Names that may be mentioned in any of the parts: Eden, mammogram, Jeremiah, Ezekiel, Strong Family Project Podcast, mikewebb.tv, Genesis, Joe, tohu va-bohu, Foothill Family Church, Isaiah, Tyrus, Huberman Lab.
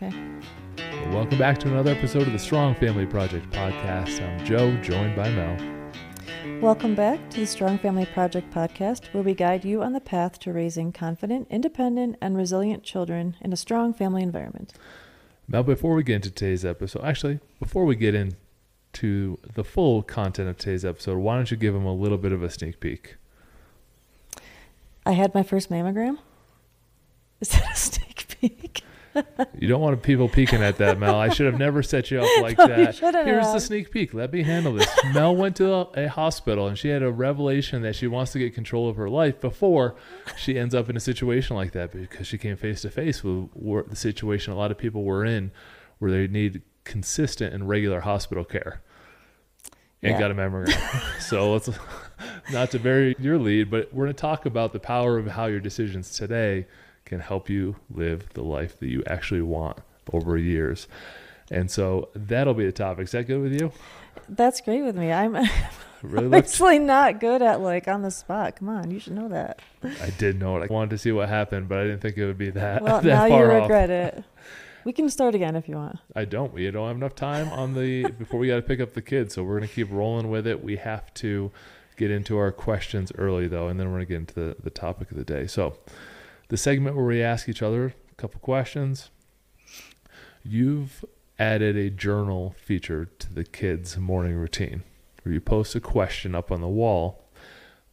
Okay. Well, welcome back to another episode of the Strong Family Project Podcast. I'm Joe, joined by Mell. Welcome back to the Strong Family Project Podcast, where we guide you on the path to raising confident, independent, and resilient children in a strong family environment. Now, before we get into today's episode, before we get into the full content of today's episode, why don't you give them a little bit of a sneak peek? I had my first mammogram. Is that a sneak peek? You don't want people peeking at that, Mell. I should have never set you up like that. Here's the sneak peek. Let me handle this. Mell went to a hospital, and she had a revelation that she wants to get control of her life before she ends up in a situation like that, because she came face to face with the situation a lot of people were in, where they need consistent and regular hospital care. And got a mammogram. So let's not to bury your lead, but we're going to talk about the power of how your decisions today can help you live the life that you actually want over years. And so that'll be the topic. Is that good with you? That's great with me. I'm really obviously not good at on the spot. Come on, you should know that. I did know it. I wanted to see what happened, but I didn't think it would be that far off. Well, now you regret it. We can start again if you want. We don't have enough time before we got to pick up the kids. So we're going to keep rolling with it. We have to get into our questions early though. And then we're going to get into the topic of the day. So the segment where we ask each other a couple questions. You've added a journal feature to the kids' morning routine where you post a question up on the wall.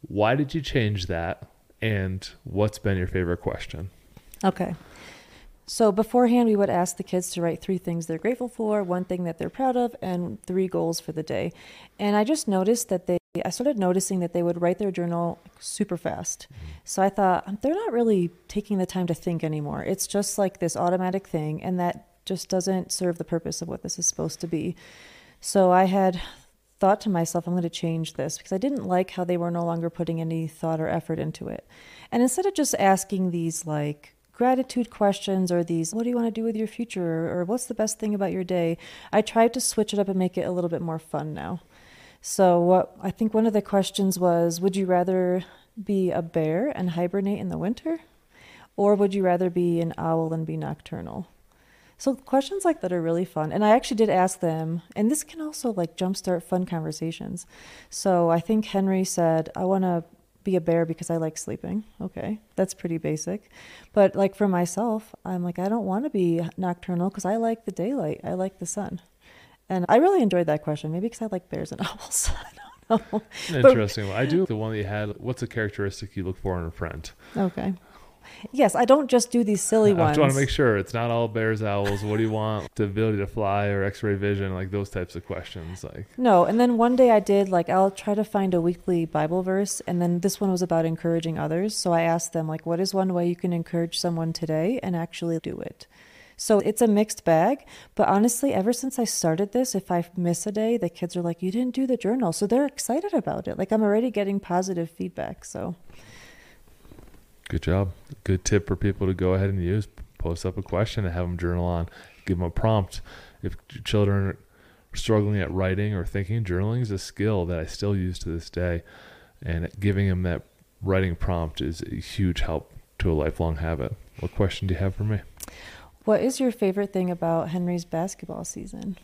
Why did you change that? And what's been your favorite question? Okay. So beforehand, we would ask the kids to write 3 things they're grateful for, 1 thing that they're proud of, and 3 goals for the day. And I just noticed that I started noticing that they would write their journal super fast. So I thought, they're not really taking the time to think anymore. It's just this automatic thing, and that just doesn't serve the purpose of what this is supposed to be. So I had thought to myself, I'm going to change this, because I didn't like how they were no longer putting any thought or effort into it. And instead of just asking these gratitude questions or these, what do you want to do with your future? Or what's the best thing about your day? I tried to switch it up and make it a little bit more fun now. So I think one of the questions was, would you rather be a bear and hibernate in the winter? Or would you rather be an owl and be nocturnal? So questions like that are really fun. And I actually did ask them, and this can also jumpstart fun conversations. So I think Henry said, I want to be a bear because I like sleeping. Okay, that's pretty basic. But for myself, I'm I don't want to be nocturnal because I like the daylight. I like the sun. And I really enjoyed that question. Maybe because I like bears and owls. I don't know. Interesting. I do. The one that you had, what's a characteristic you look for in a friend? Okay. Yes, I don't just do these silly ones. I just want to make sure it's not all bears, owls. What do you want? The ability to fly or x-ray vision, those types of questions. No, and then one day I did, I'll try to find a weekly Bible verse. And then this one was about encouraging others. So I asked them, what is one way you can encourage someone today and actually do it? So it's a mixed bag, but honestly, ever since I started this, if I miss a day, the kids are you didn't do the journal. So they're excited about it. I'm already getting positive feedback, so. Good job. Good tip for people to go ahead and use. Post up a question and have them journal on. Give them a prompt. If children are struggling at writing or thinking, journaling is a skill that I still use to this day. And giving them that writing prompt is a huge help to a lifelong habit. What question do you have for me? What is your favorite thing about Henry's basketball season?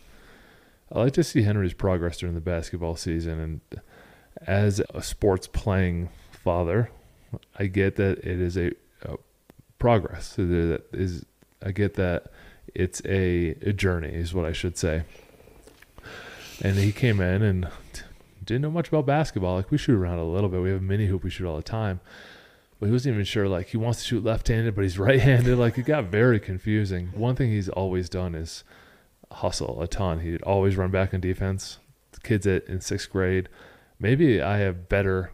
I like to see Henry's progress during the basketball season. And as a sports playing father, I get that it is a progress. I get that it's a journey is what I should say. And he came in and didn't know much about basketball. We shoot around a little bit. We have a mini hoop we shoot all the time. But he wasn't even sure, he wants to shoot left-handed, but he's right-handed. It got very confusing. One thing he's always done is hustle a ton. He'd always run back on defense. The kids in 6th grade, maybe I have better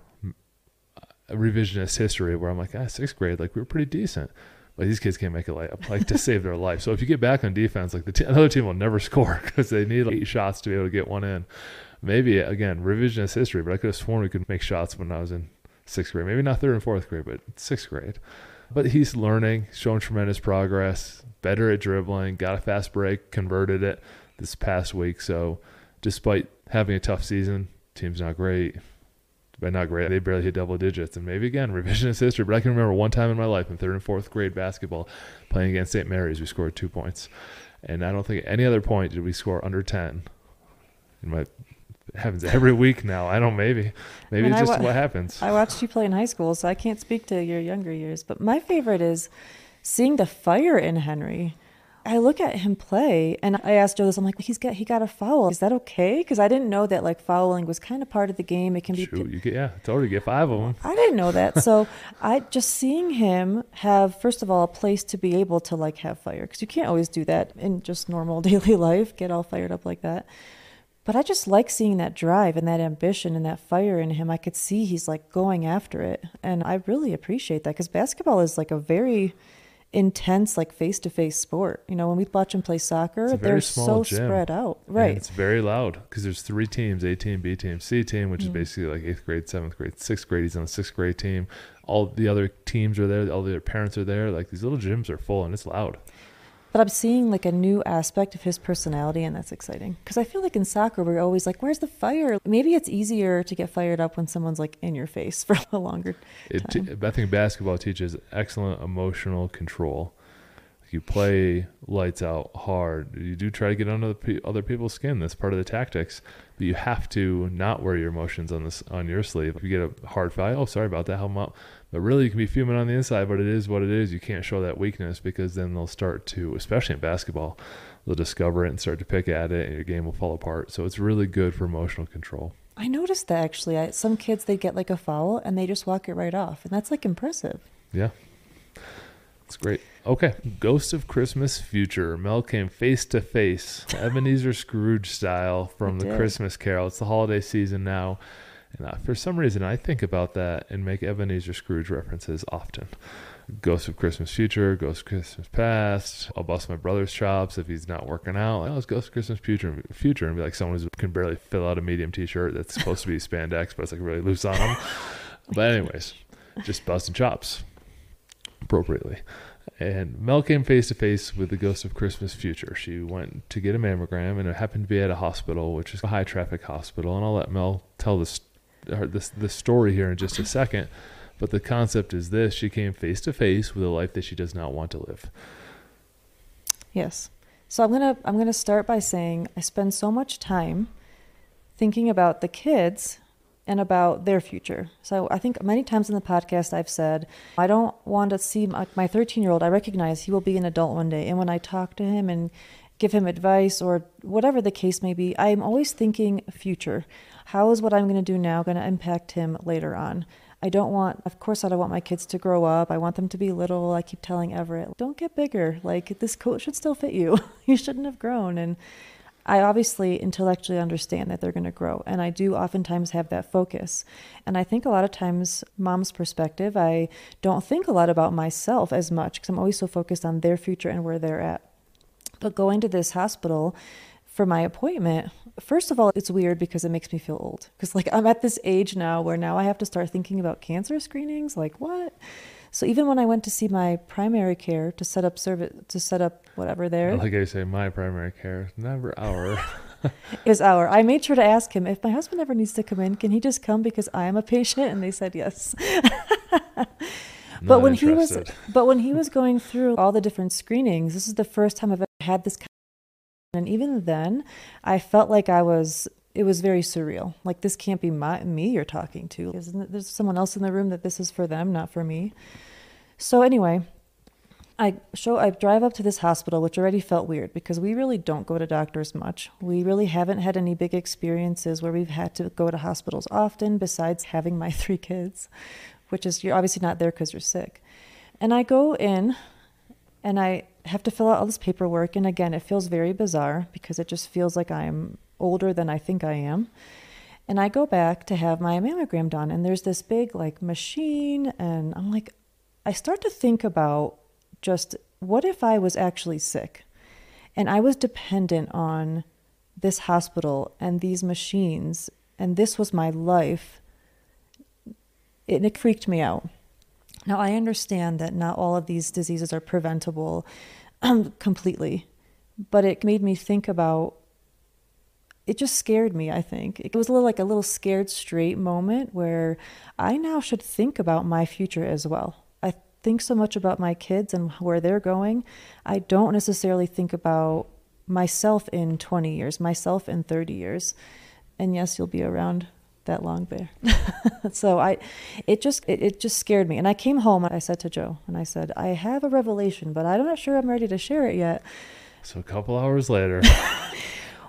revisionist history where I'm 6th grade, we were pretty decent, but these kids can't make a layup to save their life. So if you get back on defense, another team will never score because they need 8 shots to be able to get one in. Maybe again, revisionist history, but I could have sworn we could make shots when I was in 6th grade, maybe not 3rd and 4th grade, but 6th grade. But he's learning, showing tremendous progress, better at dribbling, got a fast break, converted it this past week. So despite having a tough season, team's not great. but not great. They barely hit double digits. And maybe, again, revisionist history, but I can remember one time in my life in third and fourth grade basketball playing against St. Mary's, we scored 2 points. And I don't think at any other point did we score under 10. It happens every week now. I don't, maybe I mean, it's just what happens. I watched you play in high school, so I can't speak to your younger years. But my favorite is seeing the fire in Henry. I look at him play, and I asked Joe this. I'm like, he got a foul. Is that okay? Because I didn't know that like fouling was kind of part of the game. It can be. Shoot, you get five of them. I didn't know that. So I just seeing him have, first of all, a place to be able to like have fire, because you can't always do that in just normal daily life. Get all fired up like that. But I just like seeing that drive and that ambition and that fire in him. I could see he's like going after it. And I really appreciate that, because basketball is like a very intense, like face-to-face sport. You know, when we watch him play soccer, they're so spread out. Right. And it's very loud because there's three teams, A team, B team, C team, which is basically like 8th grade, 7th grade, 6th grade. He's on the 6th grade team. All the other teams are there. All the other parents are there. Like these little gyms are full and it's loud. But I'm seeing like a new aspect of his personality, and that's exciting. Because I feel like in soccer, we're always like, where's the fire? Maybe it's easier to get fired up when someone's like in your face for a longer time. I think basketball teaches excellent emotional control. Like you play lights out hard. You do try to get under other people's skin. That's part of the tactics. But you have to not wear your emotions on your sleeve. If you get a hard fight, oh, sorry about that. How about... But really, you can be fuming on the inside, but it is what it is. You can't show that weakness, because then they'll start to, especially in basketball, they'll discover it and start to pick at it, and your game will fall apart. So it's really good for emotional control. I noticed that, actually. Some kids, they get like a foul, and they just walk it right off. And that's like impressive. Yeah. It's great. Okay. Ghost of Christmas Future. Mell came face-to-face, Ebenezer Scrooge style, from The Christmas Carol. It's the holiday season now. And for some reason, I think about that and make Ebenezer Scrooge references often. Ghost of Christmas Future, Ghost of Christmas Past. I'll bust my brother's chops if he's not working out. Like, oh, it's Ghost of Christmas Future, and be like someone who can barely fill out a medium T-shirt that's supposed to be spandex, but it's like really loose on them. But anyways, just busting chops appropriately. And Mell came face-to-face with the Ghost of Christmas Future. She went to get a mammogram, and it happened to be at a hospital, which is a high-traffic hospital. And I'll let Mell tell the story here in just a second, but the concept is this: she came face to face with a life that she does not want to live. Yes. So I'm gonna start by saying I spend so much time thinking about the kids and about their future. So I think many times in the podcast I've said I don't want to see my 13-year-old. I recognize he will be an adult one day, and when I talk to him and give him advice or whatever the case may be, I'm always thinking future. How is what I'm going to do now going to impact him later on? I don't want my kids to grow up. I want them to be little. I keep telling Everett, don't get bigger. Like, this coat should still fit you. You shouldn't have grown. And I obviously intellectually understand that they're going to grow. And I do oftentimes have that focus. And I think a lot of times, mom's perspective, I don't think a lot about myself as much, because I'm always so focused on their future and where they're at. But going to this hospital for my appointment, first of all, it's weird because it makes me feel old. Because like I'm at this age now where now I have to start thinking about cancer screenings. Like what? So even when I went to see my primary care to set up whatever there. I like how you say my primary care, never our. Is our. I made sure to ask him, if my husband ever needs to come in, can he just come because I am a patient? And they said yes. But when he was going through all the different screenings, this is the first time I've ever had this kind of, and even then I felt like it was very surreal. Like, this can't be me you're talking to. There's someone else in the room that this is for them, not for me. So anyway, I drive up to this hospital, which already felt weird because we really don't go to doctors much. We really haven't had any big experiences where we've had to go to hospitals often, besides having my three kids, which is you're obviously not there because you're sick. And I go in and I have to fill out all this paperwork. And again, it feels very bizarre because it just feels like I'm older than I think I am. And I go back to have my mammogram done. And there's this big like machine. And I'm like, I start to think about just what if I was actually sick and I was dependent on this hospital and these machines and this was my life. It freaked me out. Now, I understand that not all of these diseases are preventable completely, but it made me think about it just scared me, I think. It was a little scared straight moment where I now should think about my future as well. I think so much about my kids and where they're going. I don't necessarily think about myself in 20 years, myself in 30 years. And yes, you'll be around that long, Bear. So it just scared me. And I came home and I said to Joe, and I said, I have a revelation, but I'm not sure I'm ready to share it yet. So a couple hours later...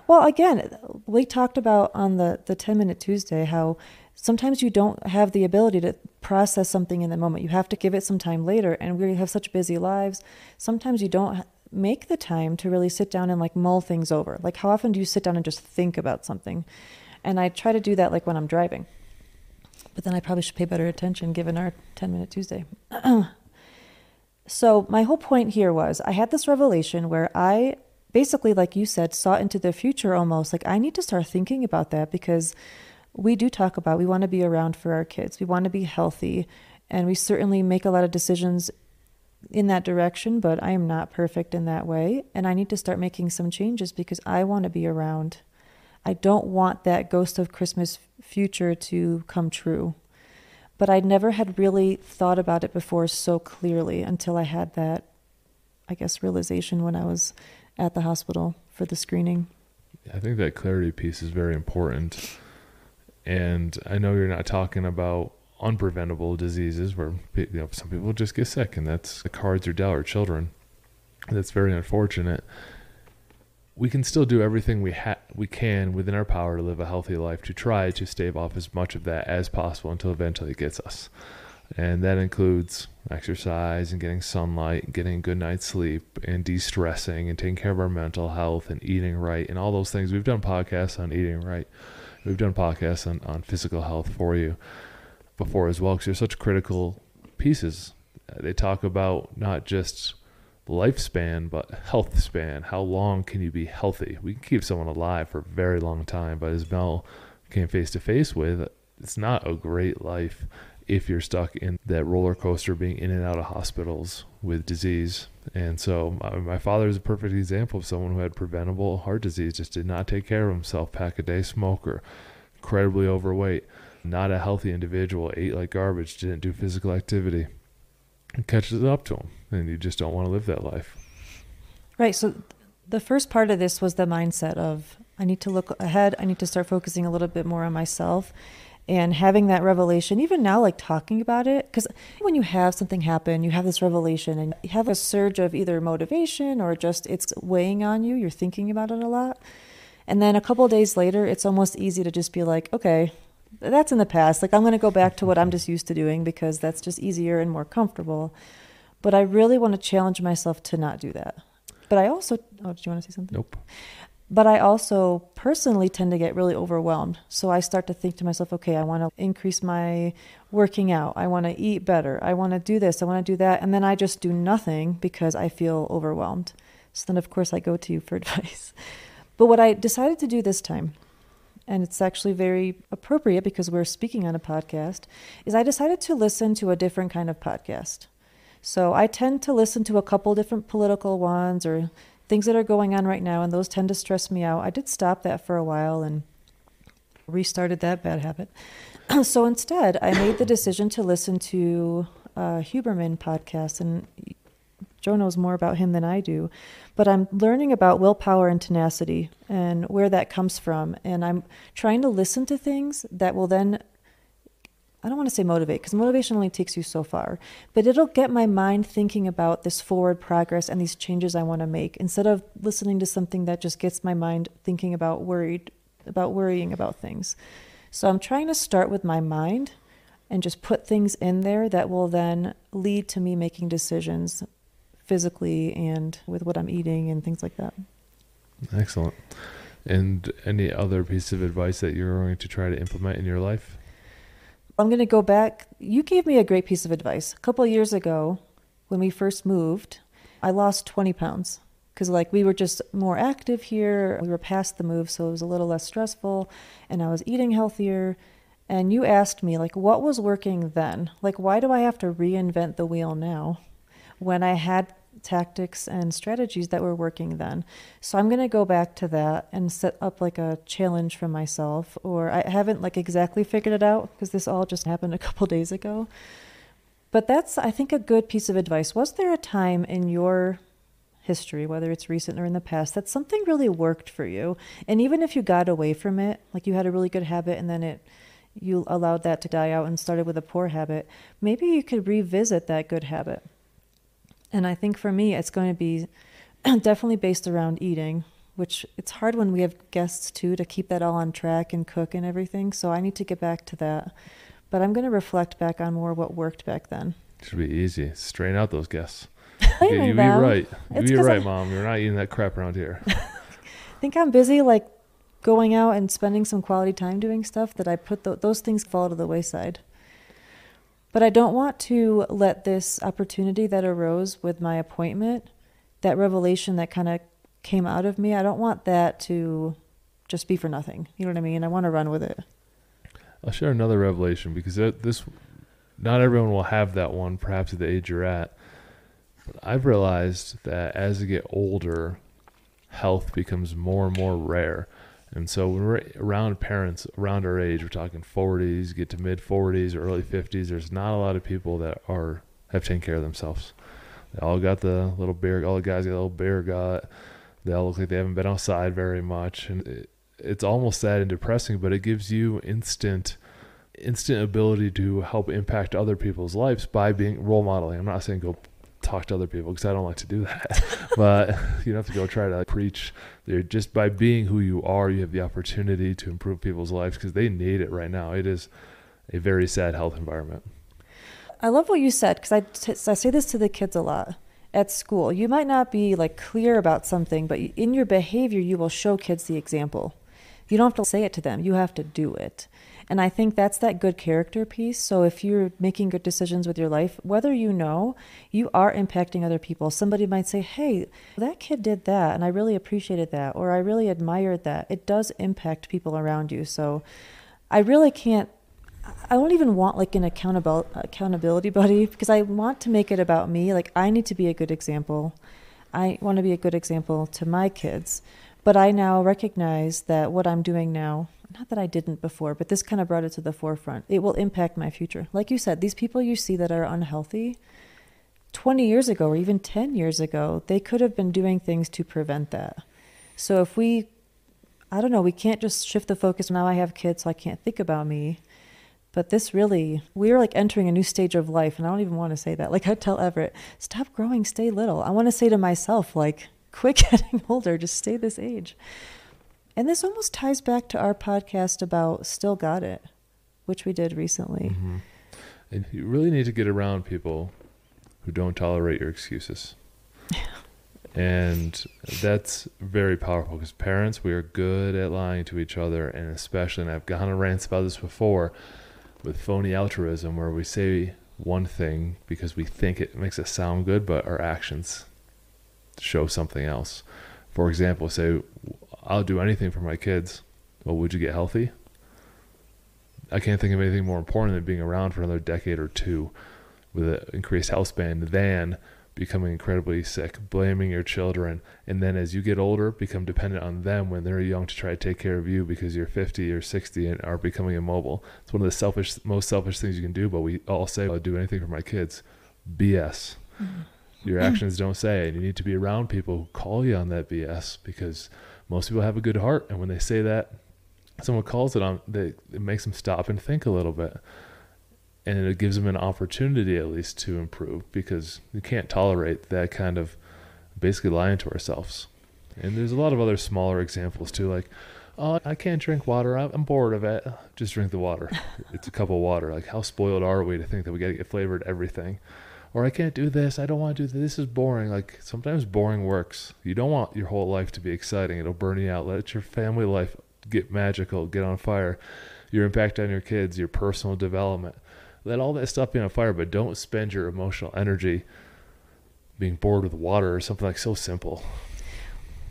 Well, again, we talked about on the 10-Minute Tuesday how sometimes you don't have the ability to process something in the moment. You have to give it some time later, and we have such busy lives. Sometimes you don't make the time to really sit down and mull things over. Like, how often do you sit down and just think about something? And I try to do that when I'm driving. But then I probably should pay better attention given our 10-Minute Tuesday. So my whole point here was I had this revelation where I... basically, like you said, saw into the future almost. I need to start thinking about that, because we do talk about we want to be around for our kids. We want to be healthy, and we certainly make a lot of decisions in that direction, but I am not perfect in that way, and I need to start making some changes because I want to be around. I don't want that ghost of Christmas future to come true. But I never had really thought about it before so clearly until I had that, I guess, realization when I was at the hospital for the screening. I think that clarity piece is very important. And I know you're not talking about unpreventable diseases where some people just get sick, and that's the cards are dealt, or children. That's very unfortunate. We can still do everything we can within our power to live a healthy life, to try to stave off as much of that as possible until eventually it gets us. And that includes exercise and getting sunlight and getting a good night's sleep and de-stressing and taking care of our mental health and eating right and all those things. We've done podcasts on eating right. We've done podcasts on physical health for you before as well, because they're such critical pieces. They talk about not just lifespan, but health span. How long can you be healthy? We can keep someone alive for a very long time, but as Mell came face to face with, it's not a great life if you're stuck in that roller coaster being in and out of hospitals with disease. And so my father is a perfect example of someone who had preventable heart disease, just did not take care of himself, pack-a-day smoker, incredibly overweight, not a healthy individual, ate like garbage, didn't do physical activity. It catches up to him, and you just don't want to live that life. Right, so the first part of this was the mindset of, I need to look ahead, I need to start focusing a little bit more on myself. And having that revelation, even now, talking about it, because when you have something happen, you have this revelation and you have a surge of either motivation or just it's weighing on you. You're thinking about it a lot. And then a couple of days later, it's almost easy to just be like, okay, that's in the past. I'm going to go back to what I'm just used to doing because that's just easier and more comfortable. But I really want to challenge myself to not do that. But I also, oh, did you want to say something? Nope. But I also personally tend to get really overwhelmed. So I start to think to myself, okay, I want to increase my working out. I want to eat better. I want to do this. I want to do that. And then I just do nothing because I feel overwhelmed. So then, of course, I go to you for advice. But what I decided to do this time, and it's actually very appropriate because we're speaking on a podcast, is I decided to listen to a different kind of podcast. So I tend to listen to a couple different political ones or things that are going on right now, and those tend to stress me out. I did stop that for a while and restarted that bad habit. So instead, I made the decision to listen to Huberman podcast, and Joe knows more about him than I do, but I'm learning about willpower and tenacity and where that comes from, and I'm trying to listen to things that will then, I don't want to say motivate, because motivation only takes you so far, but it'll get my mind thinking about this forward progress and these changes I want to make, instead of listening to something that just gets my mind thinking about worrying about things. So I'm trying to start with my mind and just put things in there that will then lead to me making decisions physically and with what I'm eating and things like that. Excellent. And any other piece of advice that you're going to try to implement in your life? I'm going to go back. You gave me a great piece of advice. A couple of years ago, when we first moved, I lost 20 pounds because we were just more active here. We were past the move, so it was a little less stressful, and I was eating healthier. And you asked me, what was working then? Why do I have to reinvent the wheel now when I had tactics and strategies that were working then. So I'm going to go back to that and set up like a challenge for myself, or I haven't like exactly figured it out because this all just happened a couple days ago. But that's, I think, a good piece of advice. Was there a time in your history, whether it's recent or in the past, that something really worked for you? And even if you got away from it, like you had a really good habit and then you allowed that to die out and started with a poor habit, maybe you could revisit that good habit. And I think for me, it's going to be definitely based around eating, which it's hard when we have guests too, to keep that all on track and cook and everything. So I need to get back to that. But I'm going to reflect back on more what worked back then. Should be easy. Strain out those guests. Okay, you be right. You be right, Mom. You're not eating that crap around here. I think I'm busy like going out and spending some quality time doing stuff that I put those things fall to the wayside. But I don't want to let this opportunity that arose with my appointment, that revelation that kind of came out of me, I don't want that to just be for nothing. You know what I mean? I want to run with it. I'll share another revelation because this, not everyone will have that one, perhaps at the age you're at. But I've realized that as I get older, health becomes more and more rare. And so when we're around parents around our age, we're talking 40s, get to mid 40s, or early 50s, there's not a lot of people that have taken care of themseles. They all got the little beer, all the guys got a little beer gut. They all look like they haven't been outside very much. And it's almost sad and depressing, but it gives you instant ability to help impact other people's lives by being role modeling. I'm not saying go talk to other people because I don't like to do that, but you don't have to go try to preach. They're just by being who you are, you have the opportunity to improve people's lives because they need it right now. It is a very sad health environment. I love what you said because I say this to the kids a lot. At school, you might not be like clear about something, but in your behavior, you will show kids the example. You don't have to say it to them. You have to do it. And I think that's that good character piece. So if you're making good decisions with your life, whether you know, you are impacting other people. Somebody might say, hey, that kid did that, and I really appreciated that, or I really admired that. It does impact people around you. So I don't even want like an accountability buddy because I want to make it about me. Like I need to be a good example. I want to be a good example to my kids. But I now recognize that what I'm doing now, not that I didn't before, but this kind of brought it to the forefront. It will impact my future. Like you said, these people you see that are unhealthy 20 years ago or even 10 years ago, they could have been doing things to prevent that. So if we can't just shift the focus. Now I have kids, so I can't think about me. But this really, we're like entering a new stage of life. And I don't even want to say that. Like I tell Everett, stop growing, stay little. I want to say to myself, like, quit getting older, just stay this age. And this almost ties back to our podcast about Still Got It, which we did recently. Mm-hmm. And you really need to get around people who don't tolerate your excuses. And that's very powerful because parents, we are good at lying to each other. And especially, and I've gone on rants about this before, with phony altruism where we say one thing because we think it makes us sound good, but our actions show something else. For example, say, I'll do anything for my kids. Well, would you get healthy? I can't think of anything more important than being around for another decade or two with an increased health span than becoming incredibly sick, blaming your children, and then as you get older, become dependent on them when they're young to try to take care of you because you're 50 or 60 and are becoming immobile. It's one of the most selfish things you can do, but we all say, I'll do anything for my kids. BS. Mm-hmm. Your actions don't say, and you need to be around people who call you on that BS because most people have a good heart, and when they say that, someone calls it on, it makes them stop and think a little bit. And it gives them an opportunity at least to improve because we can't tolerate that kind of basically lying to ourselves. And there's a lot of other smaller examples too, like, oh, I can't drink water. I'm bored of it. Just drink the water. It's a cup of water. Like how spoiled are we to think that we got to get flavored everything? Or I can't do this. I don't want to do this. This is boring. Like sometimes boring works. You don't want your whole life to be exciting. It'll burn you out. Let your family life get magical, get on fire. Your impact on your kids, your personal development. Let all that stuff be on fire, but don't spend your emotional energy being bored with water or something like so simple.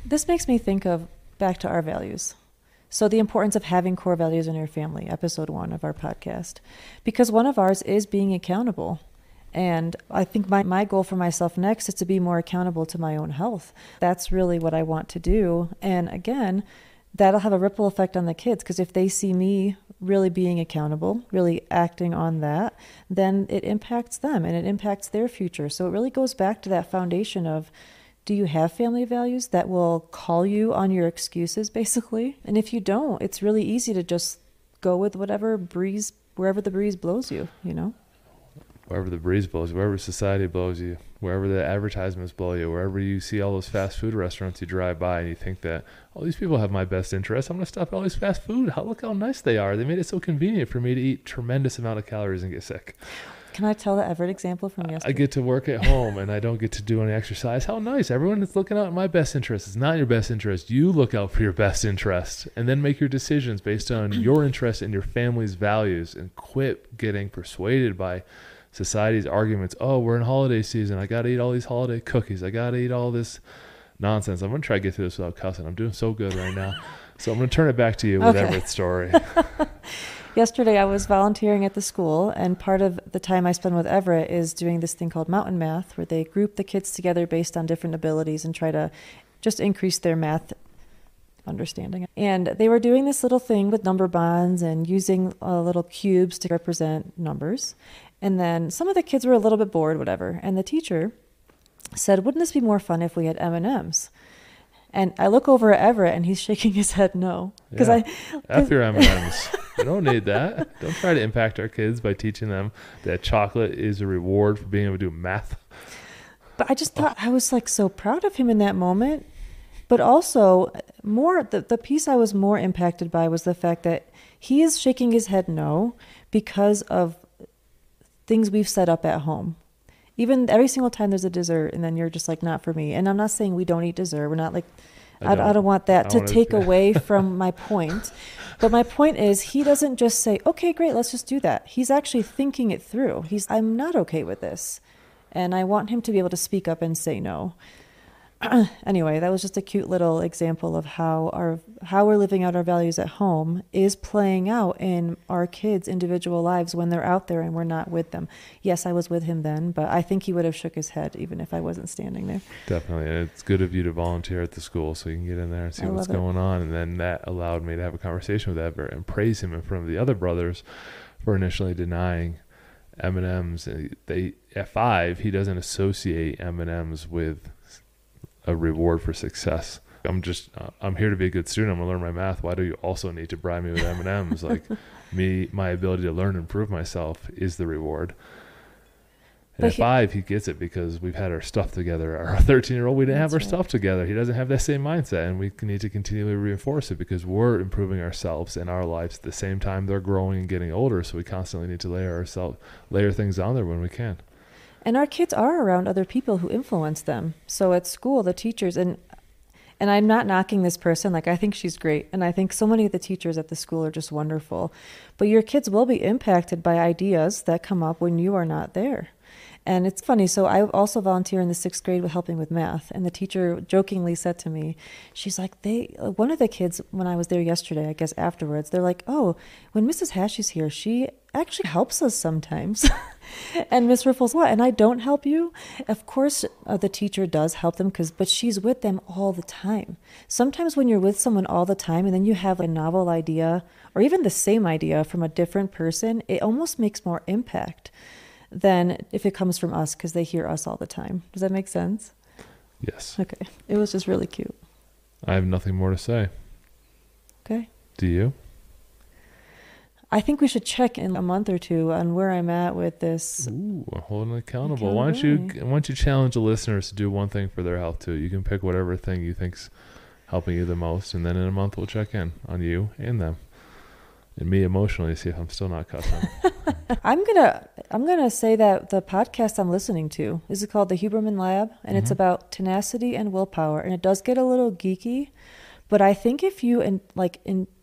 This makes me think of back to our values. So the importance of having core values in your family, episode 1 of our podcast, because one of ours is being accountable. And I think my goal for myself next is to be more accountable to my own health. That's really what I want to do. And again, that'll have a ripple effect on the kids, because if they see me really being accountable, really acting on that, then it impacts them and it impacts their future. So it really goes back to that foundation of, do you have family values that will call you on your excuses, basically? And if you don't, it's really easy to just go with whatever breeze, wherever the breeze blows you, you know? Wherever the breeze blows, wherever society blows you, wherever the advertisements blow you, wherever you see all those fast food restaurants you drive by and you think that, oh, these people have my best interest. I'm going to stop at all these fast food. Look how nice they are. They made it so convenient for me to eat tremendous amount of calories and get sick. Can I tell the Everett example from yesterday? I get to work at home and I don't get to do any exercise. How nice. Everyone is looking out in my best interest. It's not your best interest. You look out for your best interest and then make your decisions based on your interests and your family's values, and quit getting persuaded by society's arguments. Oh, we're in holiday season. I got to eat all these holiday cookies. I got to eat all this nonsense. I'm going to try to get through this without cussing. I'm doing so good right now. So I'm going to turn it back to you with Everett's story. Yesterday, I was volunteering at the school, and part of the time I spend with Everett is doing this thing called mountain math, where they group the kids together based on different abilities and try to just increase their math understanding. And they were doing this little thing with number bonds and using little cubes to represent numbers. And then some of the kids were a little bit bored, whatever. And the teacher said, wouldn't this be more fun if we had M&Ms? And I look over at Everett and he's shaking his head no. Because F your M&Ms. We don't need that. Don't try to impact our kids by teaching them that chocolate is a reward for being able to do math. But I just thought, I was like so proud of him in that moment. But also, more the piece I was more impacted by was the fact that he is shaking his head no because of things we've set up at home. Even every single time there's a dessert, and then you're just like, not for me. And I'm not saying we don't eat dessert. We're not like, I don't want that to take away from my point. But my point is, he doesn't just say, okay, great, let's just do that. He's actually thinking it through. I'm not okay with this. And I want him to be able to speak up and say no. Anyway, that was just a cute little example of how we're living out our values at home is playing out in our kids' individual lives when they're out there and we're not with them. Yes, I was with him then, but I think he would have shook his head even if I wasn't standing there. Definitely. And it's good of you to volunteer at the school so you can get in there and see what's going on. And then that allowed me to have a conversation with Everett and praise him in front of the other brothers for initially denying M&Ms. They, at 5, he doesn't associate M&Ms with a reward for success. I'm here to be a good student. I'm gonna learn my math. Why do you also need to bribe me with M&Ms? Like my ability to learn and prove myself is the reward. And at 5, he gets it because we've had our stuff together. Our 13-year-old, we didn't have our stuff together. He doesn't have that same mindset, and we need to continually reinforce it because we're improving ourselves and our lives at the same time they're growing and getting older. So we constantly need to layer things on there when we can. And our kids are around other people who influence them. So at school, the teachers, and I'm not knocking this person. Like, I think she's great. And I think so many of the teachers at the school are just wonderful. But your kids will be impacted by ideas that come up when you are not there. And it's funny. So I also volunteer in the 6th grade with helping with math. And the teacher jokingly said to me, she's like, one of the kids, when I was there yesterday, I guess afterwards, they're like, oh, when Mrs. Hash is here, she actually helps us sometimes. And Miss Riffles, what? And I don't help you? Of course, the teacher does help them, but she's with them all the time. Sometimes when you're with someone all the time and then you have a novel idea or even the same idea from a different person, it almost makes more impact than if it comes from us, because they hear us all the time. Does that make sense? Yes. Okay. It was just really cute. I have nothing more to say. Okay. Do you? I think we should check in a month or two on where I'm at with this. Ooh, holding accountable. Why don't you challenge the listeners to do one thing for their health too? You can pick whatever thing you think's helping you the most, and then in a month we'll check in on you and them. And me emotionally, see if I'm still not cussing. I'm gonna say that the podcast I'm listening to is called the Huberman Lab, and it's about tenacity and willpower. And it does get a little geeky, but I think if you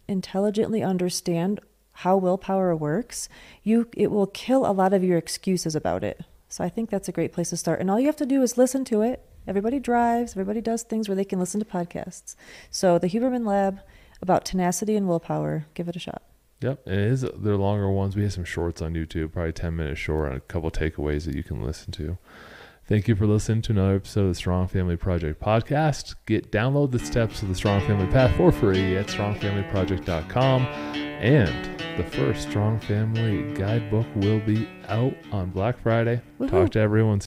intelligently understand how willpower works, it will kill a lot of your excuses about it. So I think that's a great place to start. And all you have to do is listen to it. Everybody drives. Everybody does things where they can listen to podcasts. So the Huberman Lab about tenacity and willpower. Give it a shot. Yep. And it is, they're longer ones. We have some shorts on YouTube, probably 10 minutes short, and a couple takeaways that you can listen to. Thank you for listening to another episode of the Strong Family Project Podcast. Download the steps of the Strong Family Path for free at strongfamilyproject.com. And the first Strong Family guidebook will be out on Black Friday. Woo-hoo. Talk to everyone soon.